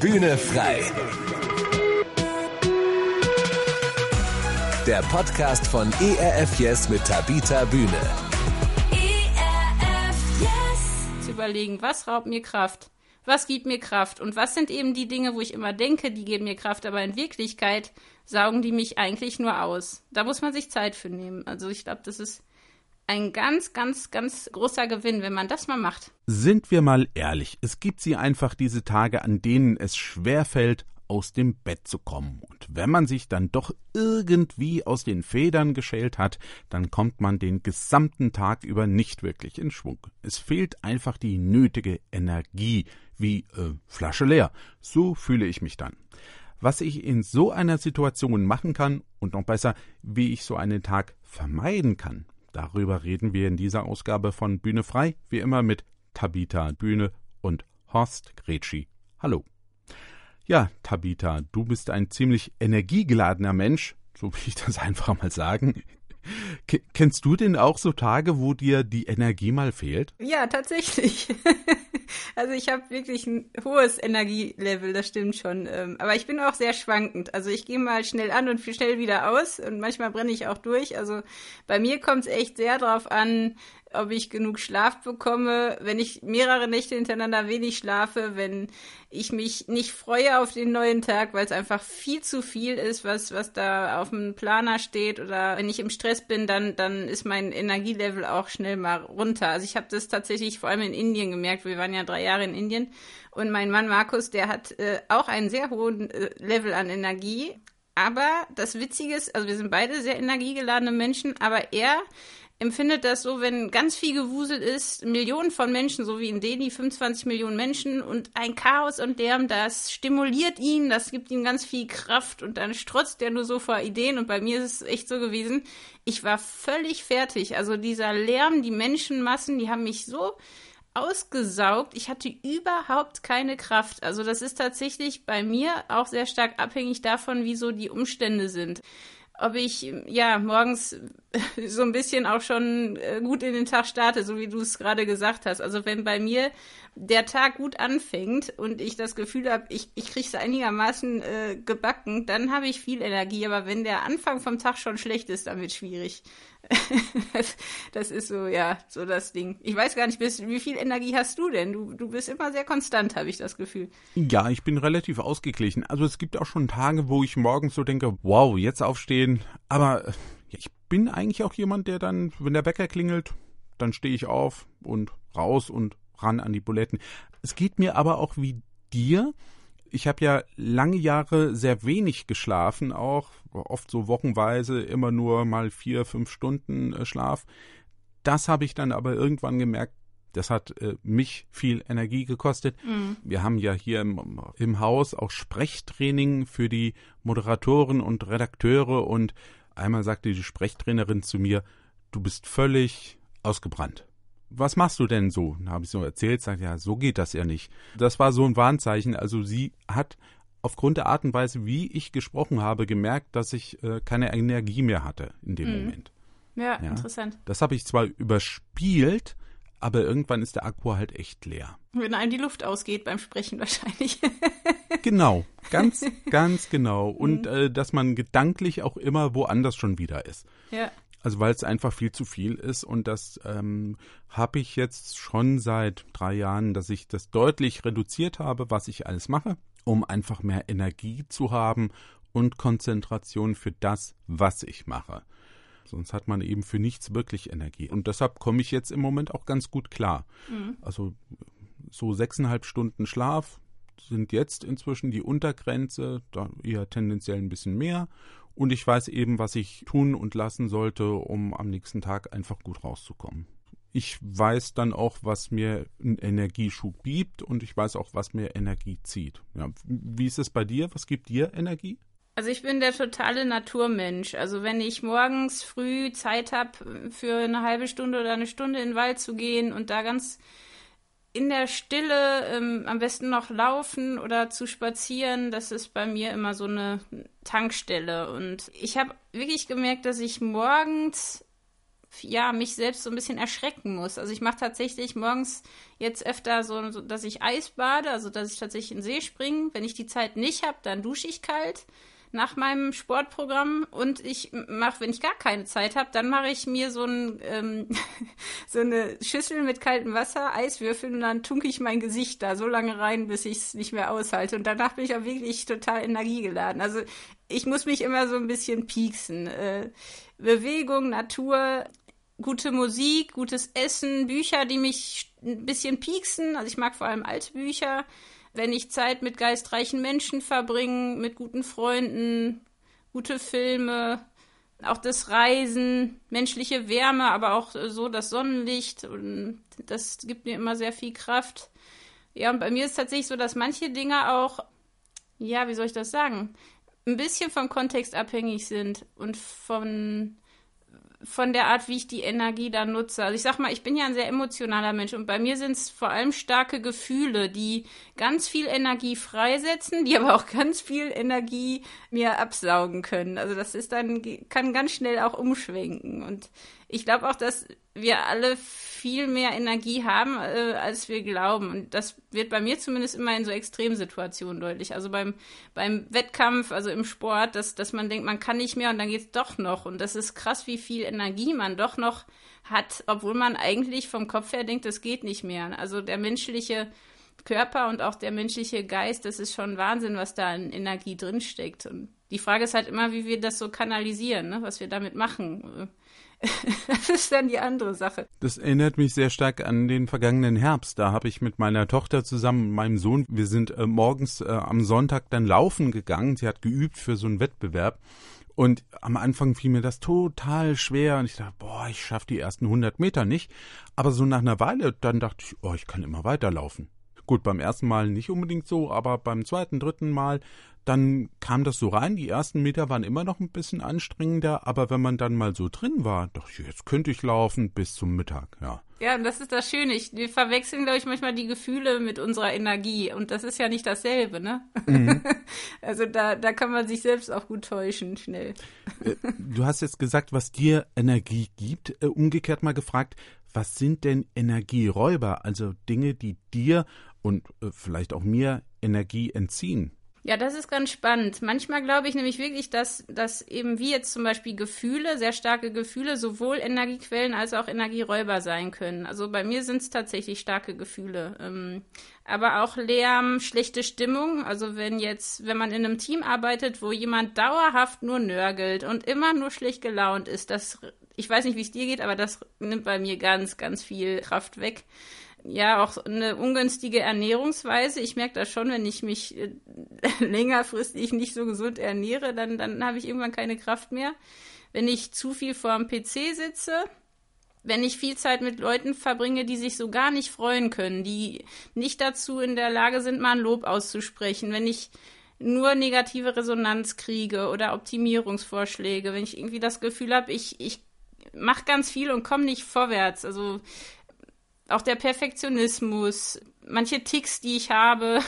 Bühne frei. Der Podcast von ERF Yes mit Tabitha Bühne. ERF Yes. Zu überlegen, was raubt mir Kraft? Was gibt mir Kraft? Und was sind eben die Dinge, wo ich immer denke, die geben mir Kraft, aber in Wirklichkeit saugen die mich eigentlich nur aus. Da muss man sich Zeit für nehmen. Also ich glaube, das ist ein ganz, ganz, ganz großer Gewinn, wenn man das mal macht. Sind wir mal ehrlich, es gibt sie einfach, diese Tage, an denen es schwerfällt, aus dem Bett zu kommen. Und wenn man sich dann doch irgendwie aus den Federn geschält hat, dann kommt man den gesamten Tag über nicht wirklich in Schwung. Es fehlt einfach die nötige Energie, wie Flasche leer. So fühle ich mich dann. Was ich in so einer Situation machen kann und noch besser, wie ich so einen Tag vermeiden kann, darüber reden wir in dieser Ausgabe von Bühne frei, wie immer mit Tabitha Bühne und Horst Kretschi. Hallo. Ja, Tabitha, du bist ein ziemlich energiegeladener Mensch, so will ich das einfach mal sagen. Kennst du denn auch so Tage, wo dir die Energie mal fehlt? Ja, tatsächlich. Also ich habe wirklich ein hohes Energielevel, das stimmt schon. Aber ich bin auch sehr schwankend. Also ich gehe mal schnell an und schnell wieder aus und manchmal brenne ich auch durch. Also bei mir kommt es echt sehr drauf an, ob ich genug Schlaf bekomme, wenn ich mehrere Nächte hintereinander wenig schlafe, wenn ich mich nicht freue auf den neuen Tag, weil es einfach viel zu viel ist, was da auf dem Planer steht, oder wenn ich im Stress bin, dann ist mein Energielevel auch schnell mal runter. Also ich habe das tatsächlich vor allem in Indien gemerkt. Wir waren ja 3 Jahre in Indien und mein Mann Markus, der hat auch einen sehr hohen Level an Energie, aber das Witzige ist, also wir sind beide sehr energiegeladene Menschen, aber er empfindet das so, wenn ganz viel Gewusel ist, Millionen von Menschen, so wie in Delhi, 25 Millionen Menschen und ein Chaos und Lärm, das stimuliert ihn, das gibt ihm ganz viel Kraft und dann strotzt er nur so vor Ideen und bei mir ist es echt so gewesen, ich war völlig fertig, also dieser Lärm, die Menschenmassen, die haben mich so ausgesaugt, ich hatte überhaupt keine Kraft, also das ist tatsächlich bei mir auch sehr stark abhängig davon, wie so die Umstände sind. Ob ich, ja, morgens so ein bisschen auch schon gut in den Tag starte, so wie du es gerade gesagt hast. Also wenn bei mir der Tag gut anfängt und ich das Gefühl habe, ich kriege es einigermaßen gebacken, dann habe ich viel Energie. Aber wenn der Anfang vom Tag schon schlecht ist, dann wird es schwierig. Das ist so, ja, so das Ding. Ich weiß gar nicht, wie viel Energie hast du denn? Du bist immer sehr konstant, habe ich das Gefühl. Ja, ich bin relativ ausgeglichen. Also es gibt auch schon Tage, wo ich morgens so denke, wow, jetzt aufstehen. Aber ja, ich bin eigentlich auch jemand, der dann, wenn der Wecker klingelt, dann stehe ich auf und raus und ran an die Buletten. Es geht mir aber auch wie dir. Ich habe ja lange Jahre sehr wenig geschlafen, auch oft so wochenweise immer nur mal 4-5 Stunden Schlaf. Das habe ich dann aber irgendwann gemerkt, das hat mich viel Energie gekostet. Mhm. Wir haben ja hier im Haus auch Sprechtraining für die Moderatoren und Redakteure und einmal sagte die Sprechtrainerin zu mir, du bist völlig ausgebrannt. Was machst du denn so? Dann habe ich so erzählt, sagt ja, so geht das ja nicht. Das war so ein Warnzeichen. Also sie hat aufgrund der Art und Weise, wie ich gesprochen habe, gemerkt, dass ich keine Energie mehr hatte in dem Moment. Ja, ja, interessant. Das habe ich zwar überspielt, aber irgendwann ist der Akku halt echt leer. Wenn einem die Luft ausgeht beim Sprechen wahrscheinlich. Genau, ganz, ganz genau. Und dass man gedanklich auch immer woanders schon wieder ist. Ja. Also weil es einfach viel zu viel ist und das habe ich jetzt schon seit 3 Jahren, dass ich das deutlich reduziert habe, was ich alles mache, um einfach mehr Energie zu haben und Konzentration für das, was ich mache. Sonst hat man eben für nichts wirklich Energie und deshalb komme ich jetzt im Moment auch ganz gut klar. Mhm. Also so 6,5 Stunden Schlaf sind jetzt inzwischen die Untergrenze, da eher tendenziell ein bisschen mehr. Und ich weiß eben, was ich tun und lassen sollte, um am nächsten Tag einfach gut rauszukommen. Ich weiß dann auch, was mir einen Energieschub gibt und ich weiß auch, was mir Energie zieht. Ja, wie ist es bei dir? Was gibt dir Energie? Also ich bin der totale Naturmensch. Also wenn ich morgens früh Zeit habe, für eine halbe Stunde oder eine Stunde in den Wald zu gehen und da ganz in der Stille am besten noch laufen oder zu spazieren, das ist bei mir immer so eine Tankstelle. Und ich habe wirklich gemerkt, dass ich morgens ja, mich selbst so ein bisschen erschrecken muss. Also ich mache tatsächlich morgens jetzt öfter so, dass ich Eis bade, also dass ich tatsächlich in den See springe. Wenn ich die Zeit nicht habe, dann dusche ich kalt nach meinem Sportprogramm. Und ich mache, wenn ich gar keine Zeit habe, dann mache ich mir so eine Schüssel mit kaltem Wasser, Eiswürfeln und dann tunke ich mein Gesicht da so lange rein, bis ich es nicht mehr aushalte. Und danach bin ich auch wirklich total energiegeladen. Also ich muss mich immer so ein bisschen pieksen. Bewegung, Natur, gute Musik, gutes Essen, Bücher, die mich ein bisschen pieksen. Also ich mag vor allem alte Bücher. Wenn ich Zeit mit geistreichen Menschen verbringe, mit guten Freunden, gute Filme, auch das Reisen, menschliche Wärme, aber auch so das Sonnenlicht. Und das gibt mir immer sehr viel Kraft. Ja, und bei mir ist es tatsächlich so, dass manche Dinge auch, ja, wie soll ich das sagen, ein bisschen vom Kontext abhängig sind und von der Art, wie ich die Energie dann nutze. Also ich sag mal, ich bin ja ein sehr emotionaler Mensch und bei mir sind es vor allem starke Gefühle, die ganz viel Energie freisetzen, die aber auch ganz viel Energie mir absaugen können. Also das ist dann, kann ganz schnell auch umschwenken. Und ich glaube auch, dass wir alle viel mehr Energie haben, als wir glauben. Und das wird bei mir zumindest immer in so Extremsituationen deutlich. Also beim Wettkampf, also im Sport, dass man denkt, man kann nicht mehr und dann geht's doch noch. Und das ist krass, wie viel Energie man doch noch hat, obwohl man eigentlich vom Kopf her denkt, das geht nicht mehr. Also der menschliche Körper und auch der menschliche Geist, das ist schon Wahnsinn, was da an Energie drinsteckt. Und die Frage ist halt immer, wie wir das so kanalisieren, ne? Was wir damit machen. Das ist dann die andere Sache. Das erinnert mich sehr stark an den vergangenen Herbst. Da habe ich mit meiner Tochter zusammen und meinem Sohn, wir sind morgens am Sonntag dann laufen gegangen. Sie hat geübt für so einen Wettbewerb. Und am Anfang fiel mir das total schwer. Und ich dachte, boah, ich schaffe die ersten 100 Meter nicht. Aber so nach einer Weile, dann dachte ich, oh, ich kann immer weiterlaufen. Gut, beim ersten Mal nicht unbedingt so, aber beim zweiten, dritten Mal, dann kam das so rein. Die ersten Meter waren immer noch ein bisschen anstrengender, aber wenn man dann mal so drin war, dachte ich, jetzt könnte ich laufen bis zum Mittag, ja. Ja, und das ist das Schöne. Wir verwechseln, glaube ich, manchmal die Gefühle mit unserer Energie und das ist ja nicht dasselbe, ne? Mhm. Also da kann man sich selbst auch gut täuschen, schnell. Du hast jetzt gesagt, was dir Energie gibt. Umgekehrt mal gefragt, was sind denn Energieräuber, also Dinge, die dir und vielleicht auch mir Energie entziehen? Ja, das ist ganz spannend. Manchmal glaube ich nämlich wirklich, dass eben wie jetzt zum Beispiel Gefühle, sehr starke Gefühle, sowohl Energiequellen als auch Energieräuber sein können. Also bei mir sind es tatsächlich starke Gefühle. Aber auch Lärm, schlechte Stimmung. Also wenn man in einem Team arbeitet, wo jemand dauerhaft nur nörgelt und immer nur schlecht gelaunt ist, ich weiß nicht, wie es dir geht, aber das nimmt bei mir ganz, ganz viel Kraft weg. Ja, auch eine ungünstige Ernährungsweise. Ich merke das schon, wenn ich mich längerfristig nicht so gesund ernähre, dann habe ich irgendwann keine Kraft mehr. Wenn ich zu viel vorm PC sitze, wenn ich viel Zeit mit Leuten verbringe, die sich so gar nicht freuen können, die nicht dazu in der Lage sind, mal ein Lob auszusprechen, wenn ich nur negative Resonanz kriege oder Optimierungsvorschläge, wenn ich irgendwie das Gefühl habe, ich mache ganz viel und komme nicht vorwärts, also auch der Perfektionismus, manche Ticks, die ich habe,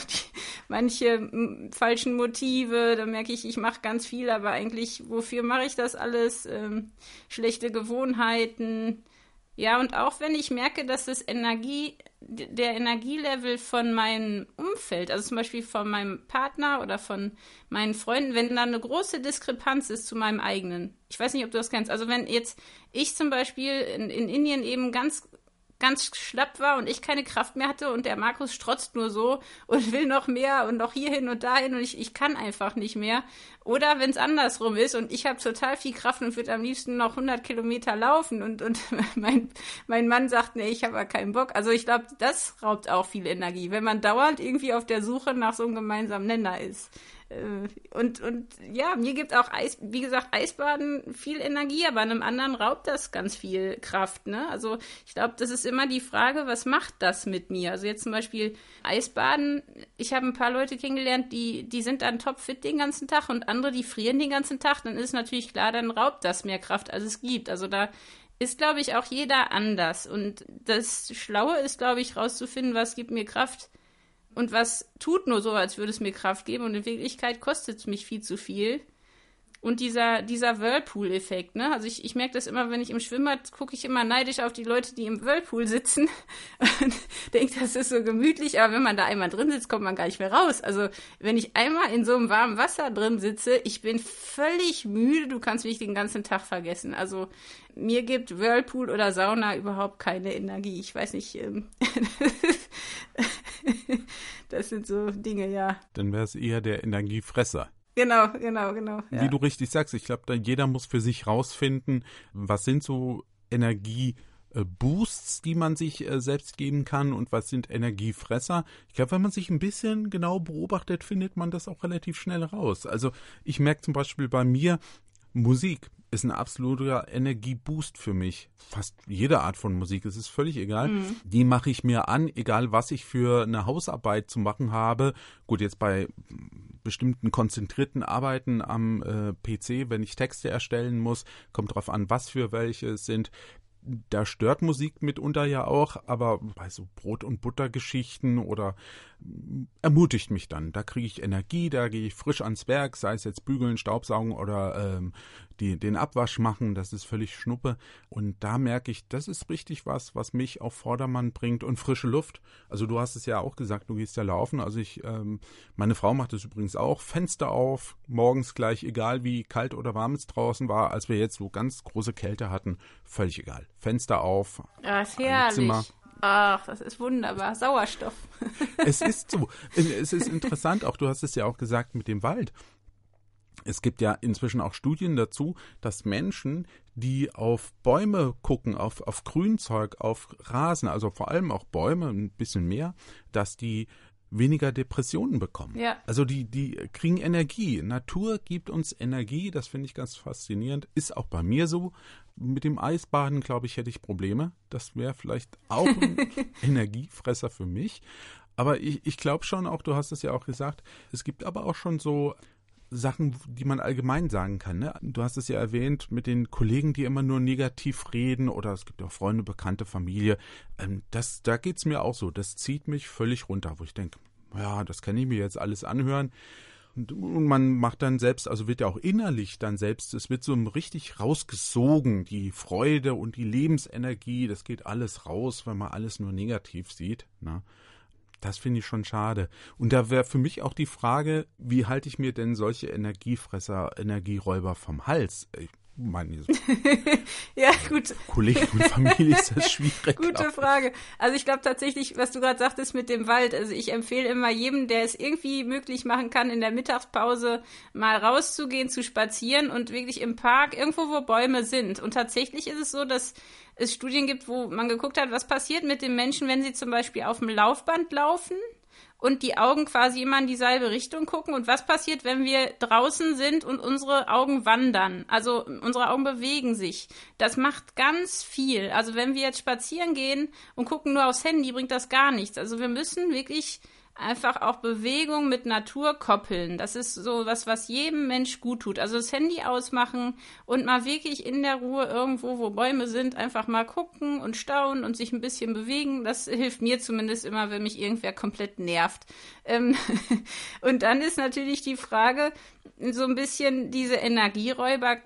manche falschen Motive, da merke ich mache ganz viel, aber eigentlich, wofür mache ich das alles? Schlechte Gewohnheiten. Ja, und auch wenn ich merke, dass der Energielevel von meinem Umfeld, also zum Beispiel von meinem Partner oder von meinen Freunden, wenn da eine große Diskrepanz ist zu meinem eigenen. Ich weiß nicht, ob du das kennst. Also wenn jetzt ich zum Beispiel in Indien eben ganz schlapp war und ich keine Kraft mehr hatte und der Markus strotzt nur so und will noch mehr und noch hierhin und dahin und ich kann einfach nicht mehr. Oder wenn es andersrum ist und ich habe total viel Kraft und würde am liebsten noch 100 Kilometer laufen und mein Mann sagt, nee, ich habe aber keinen Bock. Also ich glaube, das raubt auch viel Energie, wenn man dauernd irgendwie auf der Suche nach so einem gemeinsamen Nenner ist. Und ja, mir gibt auch Eisbaden viel Energie, aber einem anderen raubt das ganz viel Kraft, ne? Also ich glaube, das ist immer die Frage, was macht das mit mir? Also jetzt zum Beispiel Eisbaden, ich habe ein paar Leute kennengelernt, die sind dann topfit den ganzen Tag und andere, die frieren den ganzen Tag, dann ist natürlich klar, dann raubt das mehr Kraft, als es gibt. Also da ist, glaube ich, auch jeder anders. Und das Schlaue ist, glaube ich, rauszufinden, was gibt mir Kraft, und was tut nur so, als würde es mir Kraft geben und in Wirklichkeit kostet es mich viel zu viel. Und dieser Whirlpool-Effekt, ne? Also ich merke das immer, wenn ich im Schwimmbad gucke, ich immer neidisch auf die Leute, die im Whirlpool sitzen und denke, das ist so gemütlich, aber wenn man da einmal drin sitzt, kommt man gar nicht mehr raus. Also wenn ich einmal in so einem warmen Wasser drin sitze, ich bin völlig müde, du kannst mich den ganzen Tag vergessen. Also mir gibt Whirlpool oder Sauna überhaupt keine Energie. Ich weiß nicht, das sind so Dinge, ja. Dann wäre es eher der Energiefresser. Genau. Ja. Wie du richtig sagst, ich glaube, jeder muss für sich rausfinden, was sind so Energieboosts, die man sich selbst geben kann und was sind Energiefresser. Ich glaube, wenn man sich ein bisschen genau beobachtet, findet man das auch relativ schnell raus. Also ich merke zum Beispiel bei mir, Musik ist ein absoluter Energieboost für mich. Fast jede Art von Musik, es ist völlig egal. Mhm. Die mache ich mir an, egal was ich für eine Hausarbeit zu machen habe. Gut, jetzt bei bestimmten konzentrierten Arbeiten am PC, wenn ich Texte erstellen muss, kommt drauf an, was für welche es sind. Da stört Musik mitunter ja auch, aber bei so Brot- und Butter-Geschichten oder ermutigt mich dann. Da kriege ich Energie, da gehe ich frisch ans Werk, sei es jetzt bügeln, Staubsaugen oder den Abwasch machen, das ist völlig Schnuppe. Und da merke ich, das ist richtig was mich auf Vordermann bringt und frische Luft. Also du hast es ja auch gesagt, du gehst ja laufen. Also meine Frau macht das übrigens auch. Fenster auf, morgens gleich, egal wie kalt oder warm es draußen war, als wir jetzt so ganz große Kälte hatten, völlig egal. Fenster auf. Das ist herrlich. Zimmer. Ach, das ist wunderbar. Sauerstoff. Es ist so. Es ist interessant auch, du hast es ja auch gesagt mit dem Wald. Es gibt ja inzwischen auch Studien dazu, dass Menschen, die auf Bäume gucken, auf Grünzeug, auf Rasen, also vor allem auch Bäume, ein bisschen mehr, dass die weniger Depressionen bekommen. Ja. Also die kriegen Energie. Natur gibt uns Energie, das finde ich ganz faszinierend. Ist auch bei mir so. Mit dem Eisbaden, glaube ich, hätte ich Probleme. Das wäre vielleicht auch ein Energiefresser für mich. Aber ich glaube schon auch, du hast es ja auch gesagt, es gibt aber auch schon so Sachen, die man allgemein sagen kann, ne? Du hast es ja erwähnt mit den Kollegen, die immer nur negativ reden, oder es gibt auch Freunde, Bekannte, Familie. Da geht's mir auch so. Das zieht mich völlig runter, wo ich denke, ja, das kann ich mir jetzt alles anhören. Und man macht dann selbst, also wird ja auch innerlich dann selbst, es wird so richtig rausgesogen, die Freude und die Lebensenergie, das geht alles raus, wenn man alles nur negativ sieht, ne? Das finde ich schon schade. Und da wäre für mich auch die Frage, wie halte ich mir denn solche Energiefresser, Energieräuber vom Hals? Ich meine, ja, gut. Kollegen und Familie ist das schwierig. Gute Frage. Also ich glaube tatsächlich, was du gerade sagtest mit dem Wald, also ich empfehle immer jedem, der es irgendwie möglich machen kann, in der Mittagspause mal rauszugehen, zu spazieren und wirklich im Park, irgendwo, wo Bäume sind. Und tatsächlich ist es so, dass es Studien gibt, wo man geguckt hat, was passiert mit den Menschen, wenn sie zum Beispiel auf dem Laufband laufen und die Augen quasi immer in dieselbe Richtung gucken, und was passiert, wenn wir draußen sind und unsere Augen wandern, also unsere Augen bewegen sich. Das macht ganz viel. Also wenn wir jetzt spazieren gehen und gucken nur aufs Handy, bringt das gar nichts. Also wir müssen wirklich einfach auch Bewegung mit Natur koppeln. Das ist so was jedem Mensch gut tut. Also das Handy ausmachen und mal wirklich in der Ruhe irgendwo, wo Bäume sind, einfach mal gucken und staunen und sich ein bisschen bewegen. Das hilft mir zumindest immer, wenn mich irgendwer komplett nervt. Und dann ist natürlich die Frage, so ein bisschen diese Energieräuber.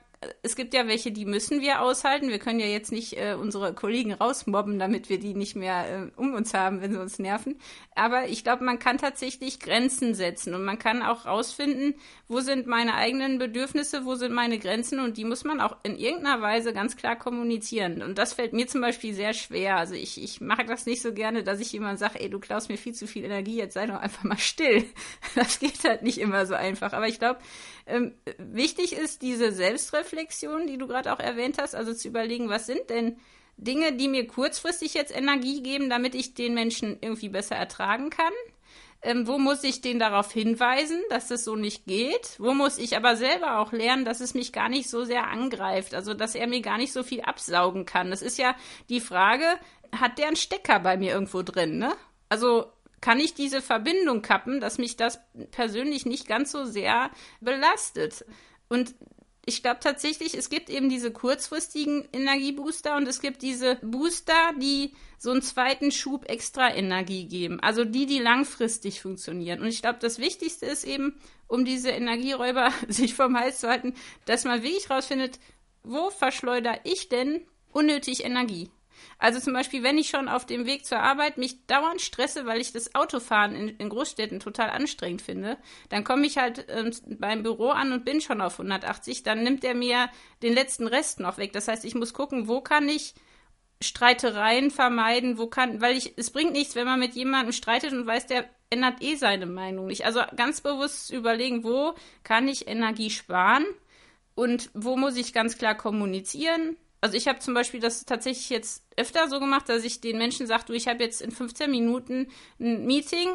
Es gibt ja welche, die müssen wir aushalten. Wir können ja jetzt nicht unsere Kollegen rausmobben, damit wir die nicht mehr um uns haben, wenn sie uns nerven. Aber ich glaube, man kann tatsächlich Grenzen setzen und man kann auch rausfinden, wo sind meine eigenen Bedürfnisse, wo sind meine Grenzen, und die muss man auch in irgendeiner Weise ganz klar kommunizieren. Und das fällt mir zum Beispiel sehr schwer. Also ich mache das nicht so gerne, dass ich jemandem sage, ey, du klaust mir viel zu viel Energie, jetzt sei doch einfach mal still. Das geht halt nicht immer so einfach. Aber ich glaube, wichtig ist diese Selbstreflexion, die du gerade auch erwähnt hast, also zu überlegen, was sind denn Dinge, die mir kurzfristig jetzt Energie geben, damit ich den Menschen irgendwie besser ertragen kann? Wo muss ich den darauf hinweisen, dass das so nicht geht? Wo muss ich aber selber auch lernen, dass es mich gar nicht so sehr angreift, also dass er mir gar nicht so viel absaugen kann? Das ist ja die Frage, hat der einen Stecker bei mir irgendwo drin, ne? Also kann ich diese Verbindung kappen, dass mich das persönlich nicht ganz so sehr belastet? Und Ich glaube tatsächlich, es gibt eben diese kurzfristigen Energiebooster und es gibt diese Booster, die so einen zweiten Schub extra Energie geben. Also die langfristig funktionieren. Und ich glaube, das Wichtigste ist eben, um diese Energieräuber sich vom Hals zu halten, dass man wirklich rausfindet, wo verschleudere ich denn unnötig Energie? Also zum Beispiel, wenn ich schon auf dem Weg zur Arbeit mich dauernd stresse, weil ich das Autofahren in Großstädten total anstrengend finde, dann komme ich halt beim Büro an und bin schon auf 180, dann nimmt er mir den letzten Rest noch weg. Das heißt, ich muss gucken, wo kann ich Streitereien vermeiden, es bringt nichts, wenn man mit jemandem streitet und weiß, der ändert eh seine Meinung nicht. Also ganz bewusst überlegen, wo kann ich Energie sparen und wo muss ich ganz klar kommunizieren. Also ich habe zum Beispiel das tatsächlich jetzt öfter so gemacht, dass ich den Menschen sage, du, ich habe jetzt in 15 Minuten ein Meeting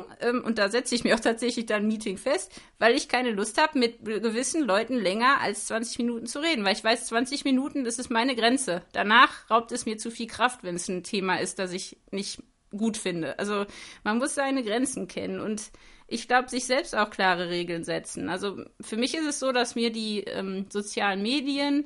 und da setze ich mir auch tatsächlich dann ein Meeting fest, weil ich keine Lust habe, mit gewissen Leuten länger als 20 Minuten zu reden, weil ich weiß, 20 Minuten, das ist meine Grenze. Danach raubt es mir zu viel Kraft, wenn es ein Thema ist, das ich nicht gut finde. Also man muss seine Grenzen kennen und ich glaube, sich selbst auch klare Regeln setzen. Also für mich ist es so, dass mir die sozialen Medien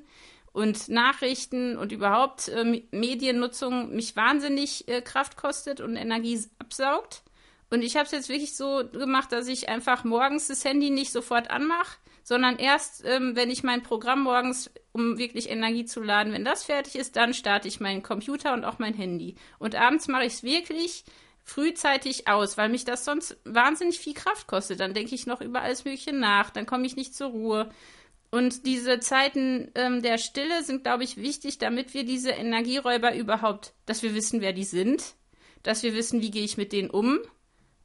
und Nachrichten und überhaupt Mediennutzung mich wahnsinnig Kraft kostet und Energie absaugt. Und ich habe es jetzt wirklich so gemacht, dass ich einfach morgens das Handy nicht sofort anmache, sondern erst, wenn ich mein Programm morgens, um wirklich Energie zu laden, wenn das fertig ist, dann starte ich meinen Computer und auch mein Handy. Und abends mache ich es wirklich frühzeitig aus, weil mich das sonst wahnsinnig viel Kraft kostet. Dann denke ich noch über alles Mögliche nach, dann komme ich nicht zur Ruhe. Und diese Zeiten der Stille sind, glaube ich, wichtig, damit wir diese Energieräuber überhaupt, dass wir wissen, wer die sind, dass wir wissen, wie gehe ich mit denen um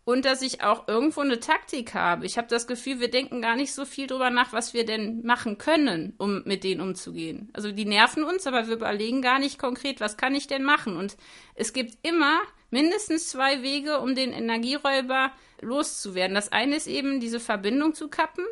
und dass ich auch irgendwo eine Taktik habe. Ich habe das Gefühl, wir denken gar nicht so viel drüber nach, was wir denn machen können, um mit denen umzugehen. Also die nerven uns, aber wir überlegen gar nicht konkret, was kann ich denn machen? Und es gibt immer mindestens zwei Wege, um den Energieräuber loszuwerden. Das eine ist eben, diese Verbindung zu kappen.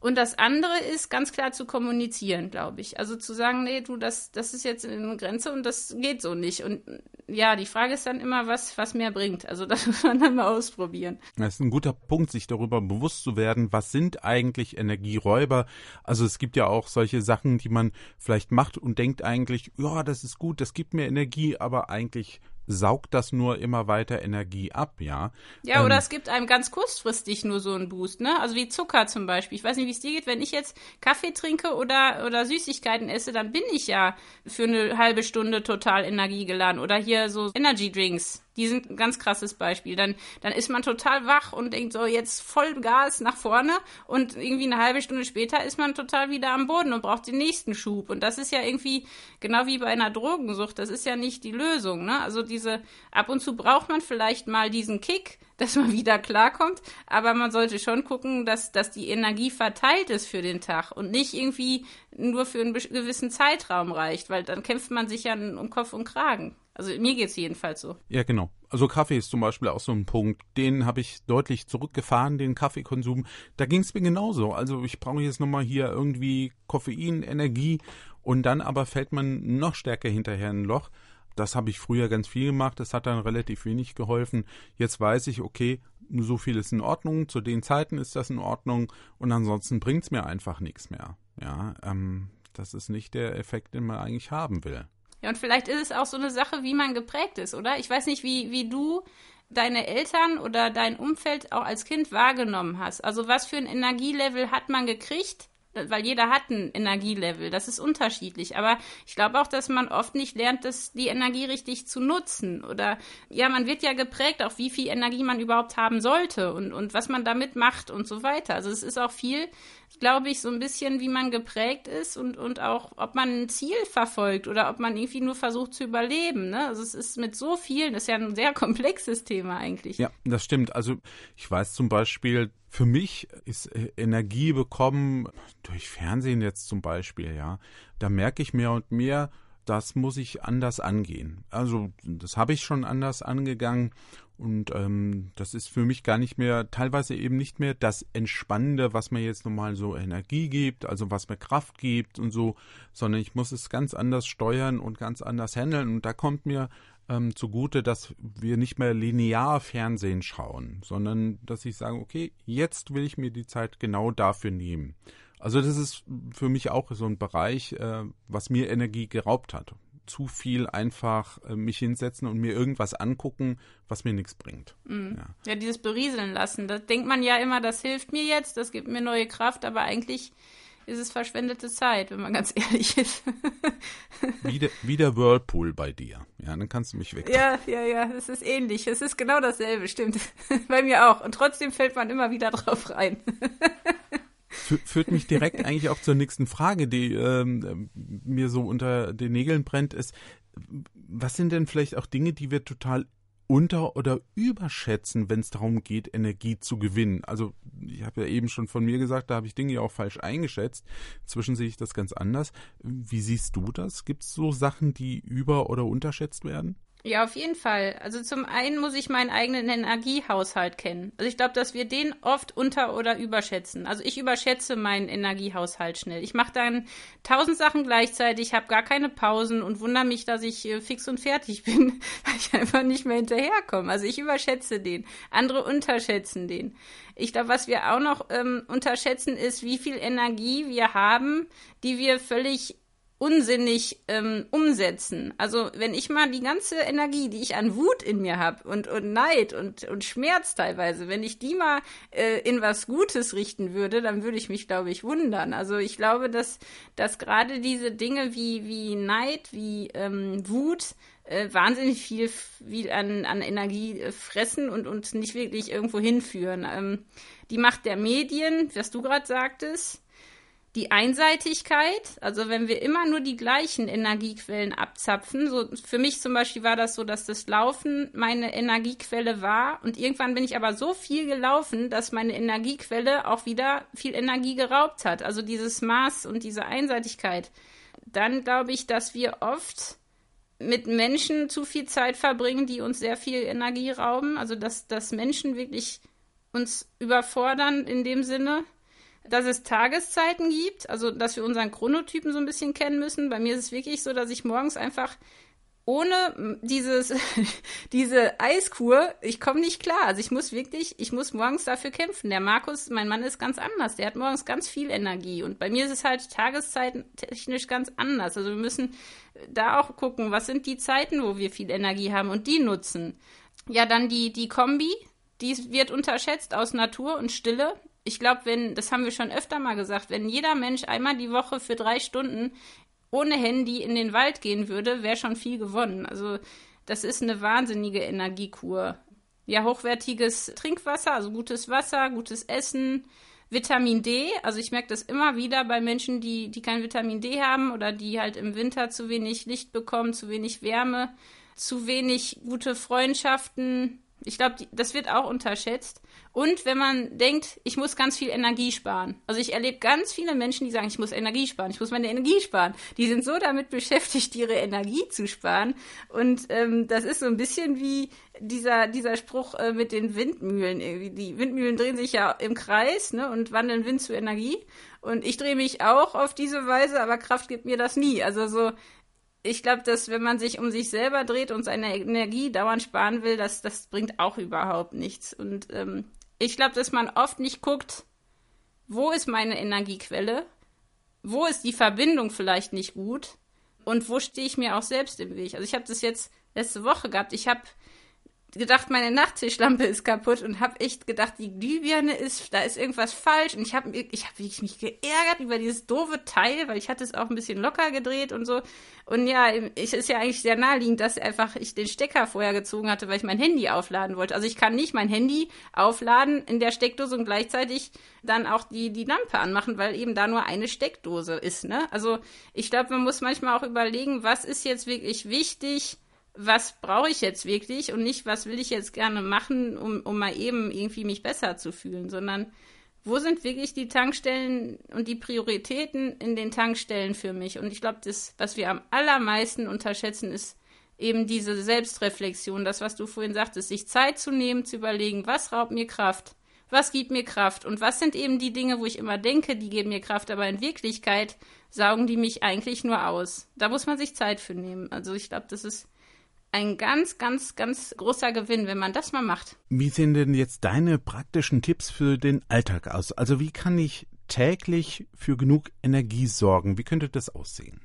Und das andere ist, ganz klar zu kommunizieren, glaube ich. Also zu sagen, nee, du, das ist jetzt eine Grenze und das geht so nicht. Und ja, die Frage ist dann immer, was mehr bringt. Also das muss man dann mal ausprobieren. Das ist ein guter Punkt, sich darüber bewusst zu werden, was sind eigentlich Energieräuber? Also es gibt ja auch solche Sachen, die man vielleicht macht und denkt eigentlich, ja, das ist gut, das gibt mir Energie, aber eigentlich saugt das nur immer weiter Energie ab, ja. Ja, oder es gibt einem ganz kurzfristig nur so einen Boost, ne? Also wie Zucker zum Beispiel. Ich weiß nicht, wie es dir geht, wenn ich jetzt Kaffee trinke oder Süßigkeiten esse, dann bin ich ja für eine halbe Stunde total energiegeladen. Oder hier so Energy Drinks, die sind ein ganz krasses Beispiel. Dann ist man total wach und denkt so, jetzt voll Gas nach vorne und irgendwie eine halbe Stunde später ist man total wieder am Boden und braucht den nächsten Schub. Und das ist ja irgendwie genau wie bei einer Drogensucht, das ist ja nicht die Lösung, ne? Also ab und zu braucht man vielleicht mal diesen Kick, dass man wieder klarkommt, aber man sollte schon gucken, dass die Energie verteilt ist für den Tag und nicht irgendwie nur für einen gewissen Zeitraum reicht, weil dann kämpft man sich ja um Kopf und Kragen. Also mir geht es jedenfalls so. Ja, genau. Also Kaffee ist zum Beispiel auch so ein Punkt. Den habe ich deutlich zurückgefahren, den Kaffeekonsum. Da ging es mir genauso. Also ich brauche jetzt nochmal hier irgendwie Koffein, Energie und dann aber fällt man noch stärker hinterher in ein Loch. Das habe ich früher ganz viel gemacht, das hat dann relativ wenig geholfen. Jetzt weiß ich, okay, so viel ist in Ordnung, zu den Zeiten ist das in Ordnung und ansonsten bringt es mir einfach nichts mehr. Ja, das ist nicht der Effekt, den man eigentlich haben will. Ja, und vielleicht ist es auch so eine Sache, wie man geprägt ist, oder? Ich weiß nicht, wie du deine Eltern oder dein Umfeld auch als Kind wahrgenommen hast. Also was für ein Energielevel hat man gekriegt? Weil jeder hat ein Energielevel, das ist unterschiedlich, aber ich glaube auch, dass man oft nicht lernt, die Energie richtig zu nutzen oder, ja, man wird ja geprägt, auch wie viel Energie man überhaupt haben sollte und was man damit macht und so weiter. Also es ist auch viel, glaube ich, so ein bisschen, wie man geprägt ist und auch, ob man ein Ziel verfolgt oder ob man irgendwie nur versucht zu überleben, ne? Also es ist mit so vielen, das ist ja ein sehr komplexes Thema eigentlich. Ja, das stimmt. Also ich weiß zum Beispiel, für mich ist Energie bekommen durch Fernsehen jetzt zum Beispiel, ja. Da merke ich mehr und mehr, das muss ich anders angehen. Also das habe ich schon anders angegangen und das ist für mich gar nicht mehr, teilweise eben nicht mehr das Entspannende, was mir jetzt nochmal so Energie gibt, also was mir Kraft gibt und so, sondern ich muss es ganz anders steuern und ganz anders handeln und da kommt mir zugute, dass wir nicht mehr linear Fernsehen schauen, sondern dass ich sage, okay, jetzt will ich mir die Zeit genau dafür nehmen. Also das ist für mich auch so ein Bereich, was mir Energie geraubt hat. Zu viel einfach mich hinsetzen und mir irgendwas angucken, was mir nichts bringt. Mhm. Ja, dieses Berieseln lassen, das denkt man ja immer, das hilft mir jetzt, das gibt mir neue Kraft, aber eigentlich ist es verschwendete Zeit, wenn man ganz ehrlich ist. Wie der Whirlpool bei dir. Ja, dann kannst du mich weg. Ja, es ist ähnlich. Es ist genau dasselbe, stimmt. Bei mir auch. Und trotzdem fällt man immer wieder drauf rein. Führt mich direkt eigentlich auch zur nächsten Frage, die mir so unter den Nägeln brennt, ist, was sind denn vielleicht auch Dinge, die wir total unter- oder überschätzen, wenn es darum geht, Energie zu gewinnen? Also ich habe ja eben schon von mir gesagt, da habe ich Dinge ja auch falsch eingeschätzt. Inzwischen sehe ich das ganz anders. Wie siehst du das? Gibt es so Sachen, die über- oder unterschätzt werden? Ja, auf jeden Fall. Also zum einen muss ich meinen eigenen Energiehaushalt kennen. Also ich glaube, dass wir den oft unter- oder überschätzen. Also ich überschätze meinen Energiehaushalt schnell. Ich mache dann 1000 Sachen gleichzeitig, habe gar keine Pausen und wundere mich, dass ich fix und fertig bin, weil ich einfach nicht mehr hinterherkomme. Also ich überschätze den. Andere unterschätzen den. Ich glaube, was wir auch noch unterschätzen, ist, wie viel Energie wir haben, die wir völlig unsinnig umsetzen. Also wenn ich mal die ganze Energie, die ich an Wut in mir habe und Neid und Schmerz teilweise, wenn ich die mal in was Gutes richten würde, dann würde ich mich, glaube ich, wundern. Also ich glaube, dass gerade diese Dinge wie Neid, wie Wut wahnsinnig viel an Energie fressen und uns nicht wirklich irgendwo hinführen. Die Macht der Medien, was du gerade sagtest, die Einseitigkeit, also wenn wir immer nur die gleichen Energiequellen abzapfen, so für mich zum Beispiel war das so, dass das Laufen meine Energiequelle war und irgendwann bin ich aber so viel gelaufen, dass meine Energiequelle auch wieder viel Energie geraubt hat, also dieses Maß und diese Einseitigkeit. Dann glaube ich, dass wir oft mit Menschen zu viel Zeit verbringen, die uns sehr viel Energie rauben, also dass Menschen wirklich uns überfordern in dem Sinne, dass es Tageszeiten gibt, also dass wir unseren Chronotypen so ein bisschen kennen müssen. Bei mir ist es wirklich so, dass ich morgens einfach ohne diese Eiskur, ich komme nicht klar. Also ich muss morgens dafür kämpfen. Der Markus, mein Mann, ist ganz anders. Der hat morgens ganz viel Energie. Und bei mir ist es halt tageszeittechnisch ganz anders. Also wir müssen da auch gucken, was sind die Zeiten, wo wir viel Energie haben und die nutzen. Ja, dann die Kombi, die wird unterschätzt aus Natur und Stille. Ich glaube, das haben wir schon öfter mal gesagt, wenn jeder Mensch einmal die Woche für 3 Stunden ohne Handy in den Wald gehen würde, wäre schon viel gewonnen. Also das ist eine wahnsinnige Energiekur. Ja, hochwertiges Trinkwasser, also gutes Wasser, gutes Essen, Vitamin D. Also ich merke das immer wieder bei Menschen, die kein Vitamin D haben oder die halt im Winter zu wenig Licht bekommen, zu wenig Wärme, zu wenig gute Freundschaften. Ich glaube, das wird auch unterschätzt. Und wenn man denkt, ich muss ganz viel Energie sparen. Also ich erlebe ganz viele Menschen, die sagen, ich muss Energie sparen, ich muss meine Energie sparen. Die sind so damit beschäftigt, ihre Energie zu sparen. Und das ist so ein bisschen wie dieser Spruch mit den Windmühlen. Die Windmühlen drehen sich ja im Kreis, ne, und wandeln Wind zu Energie. Und ich drehe mich auch auf diese Weise, aber Kraft gibt mir das nie. Also so... Ich glaube, dass wenn man sich um sich selber dreht und seine Energie dauernd sparen will, das bringt auch überhaupt nichts. Und ich glaube, dass man oft nicht guckt, wo ist meine Energiequelle, wo ist die Verbindung vielleicht nicht gut und wo stehe ich mir auch selbst im Weg. Also ich habe das jetzt letzte Woche gehabt. Ich habe gedacht, meine Nachttischlampe ist kaputt und habe echt gedacht, die Glühbirne da ist irgendwas falsch und ich hab mich geärgert über dieses doofe Teil, weil ich hatte es auch ein bisschen locker gedreht und so und ja, es ist ja eigentlich sehr naheliegend, dass einfach ich den Stecker vorher gezogen hatte, weil ich mein Handy aufladen wollte. Also ich kann nicht mein Handy aufladen in der Steckdose und gleichzeitig dann auch die Lampe anmachen, weil eben da nur eine Steckdose ist, ne? Also ich glaube, man muss manchmal auch überlegen, was ist jetzt wirklich wichtig, was brauche ich jetzt wirklich und nicht, was will ich jetzt gerne machen, um mal eben irgendwie mich besser zu fühlen, sondern wo sind wirklich die Tankstellen und die Prioritäten in den Tankstellen für mich? Und ich glaube, das, was wir am allermeisten unterschätzen, ist eben diese Selbstreflexion, das, was du vorhin sagtest, sich Zeit zu nehmen, zu überlegen, was raubt mir Kraft, was gibt mir Kraft und was sind eben die Dinge, wo ich immer denke, die geben mir Kraft, aber in Wirklichkeit saugen die mich eigentlich nur aus. Da muss man sich Zeit für nehmen. Also ich glaube, das ist ein ganz, ganz, ganz großer Gewinn, wenn man das mal macht. Wie sehen denn jetzt deine praktischen Tipps für den Alltag aus? Also wie kann ich täglich für genug Energie sorgen? Wie könnte das aussehen?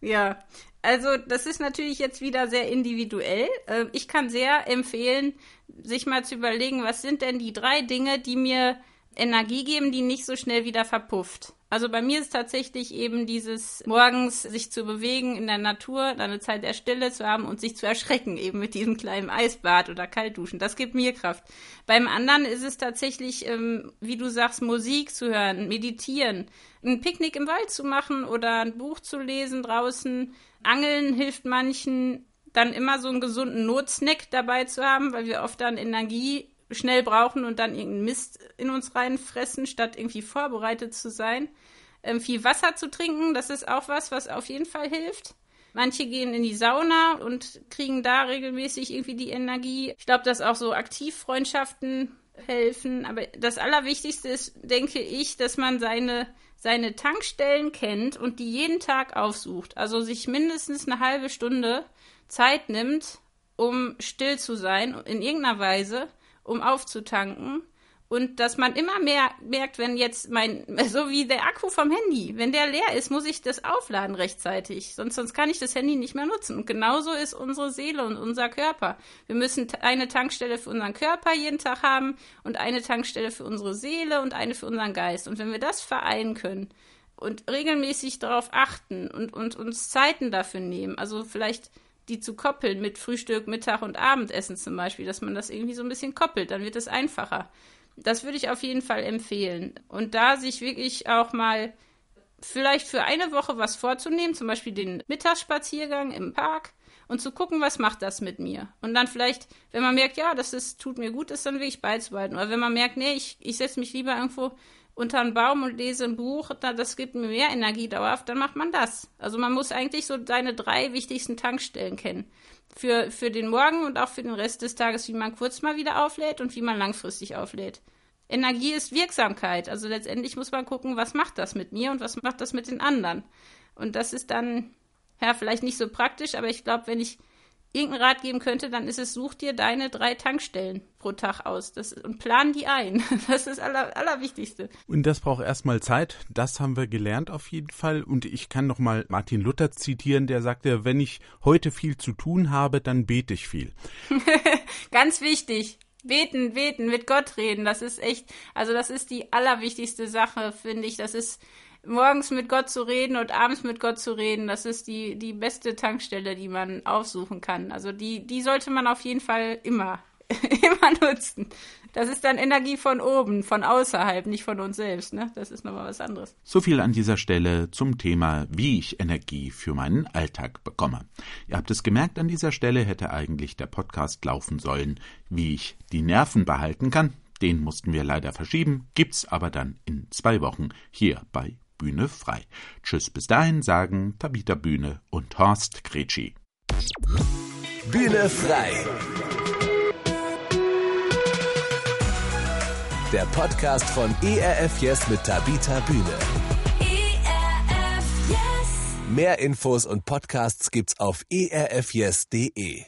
Ja, also das ist natürlich jetzt wieder sehr individuell. Ich kann sehr empfehlen, sich mal zu überlegen, was sind denn die 3 Dinge, die mir Energie geben, die nicht so schnell wieder verpufft. Also bei mir ist tatsächlich eben dieses morgens sich zu bewegen in der Natur, eine Zeit der Stille zu haben und sich zu erschrecken eben mit diesem kleinen Eisbad oder Kaltduschen. Das gibt mir Kraft. Beim anderen ist es tatsächlich, wie du sagst, Musik zu hören, meditieren, ein Picknick im Wald zu machen oder ein Buch zu lesen draußen. Angeln hilft manchen, dann immer so einen gesunden Notsnack dabei zu haben, weil wir oft dann Energie schnell brauchen und dann irgendeinen Mist in uns reinfressen, statt irgendwie vorbereitet zu sein. Viel Wasser zu trinken, das ist auch was auf jeden Fall hilft. Manche gehen in die Sauna und kriegen da regelmäßig irgendwie die Energie. Ich glaube, dass auch so Aktivfreundschaften helfen. Aber das Allerwichtigste ist, denke ich, dass man seine Tankstellen kennt und die jeden Tag aufsucht. Also sich mindestens eine halbe Stunde Zeit nimmt, um still zu sein, in irgendeiner Weise, um aufzutanken, und dass man immer mehr merkt, wenn jetzt so wie der Akku vom Handy, wenn der leer ist, muss ich das aufladen rechtzeitig, sonst kann ich das Handy nicht mehr nutzen. Und genauso ist unsere Seele und unser Körper. Wir müssen eine Tankstelle für unseren Körper jeden Tag haben und eine Tankstelle für unsere Seele und eine für unseren Geist. Und wenn wir das vereinen können und regelmäßig darauf achten und uns Zeiten dafür nehmen, also vielleicht die zu koppeln mit Frühstück, Mittag und Abendessen zum Beispiel, dass man das irgendwie so ein bisschen koppelt, dann wird es einfacher. Das würde ich auf jeden Fall empfehlen. Und da sich wirklich auch mal vielleicht für eine Woche was vorzunehmen, zum Beispiel den Mittagsspaziergang im Park und zu gucken, was macht das mit mir. Und dann vielleicht, wenn man merkt, ja, das tut mir gut, das dann wirklich beizubehalten. Oder wenn man merkt, nee, ich setze mich lieber irgendwo unter einen Baum und lese ein Buch, das gibt mir mehr Energie dauerhaft, dann macht man das. Also man muss eigentlich so seine 3 wichtigsten Tankstellen kennen. Für den Morgen und auch für den Rest des Tages, wie man kurz mal wieder auflädt und wie man langfristig auflädt. Energie ist Wirksamkeit. Also letztendlich muss man gucken, was macht das mit mir und was macht das mit den anderen. Und das ist dann, ja, vielleicht nicht so praktisch, aber ich glaube, wenn ich irgendeinen Rat geben könnte, dann ist es, such dir deine 3 Tankstellen pro Tag aus und plan die ein. Das ist das Allerwichtigste. Und das braucht erstmal Zeit. Das haben wir gelernt auf jeden Fall. Und ich kann nochmal Martin Luther zitieren, der sagte, wenn ich heute viel zu tun habe, dann bete ich viel. Ganz wichtig. Beten, mit Gott reden. Das ist echt, also das ist die allerwichtigste Sache, finde ich. Das ist morgens mit Gott zu reden und abends mit Gott zu reden, das ist die beste Tankstelle, die man aufsuchen kann. Also die sollte man auf jeden Fall immer nutzen. Das ist dann Energie von oben, von außerhalb, nicht von uns selbst, ne? Das ist nochmal was anderes. So viel an dieser Stelle zum Thema, wie ich Energie für meinen Alltag bekomme. Ihr habt es gemerkt, an dieser Stelle hätte eigentlich der Podcast laufen sollen, wie ich die Nerven behalten kann. Den mussten wir leider verschieben, gibt's aber dann in 2 Wochen hier bei Bühne frei. Tschüss, bis dahin sagen Tabitha Bühne und Horst Kretschi. Bühne frei. Der Podcast von ERF Yes mit Tabitha Bühne. ERF Yes. Mehr Infos und Podcasts gibt's auf erfyes.de.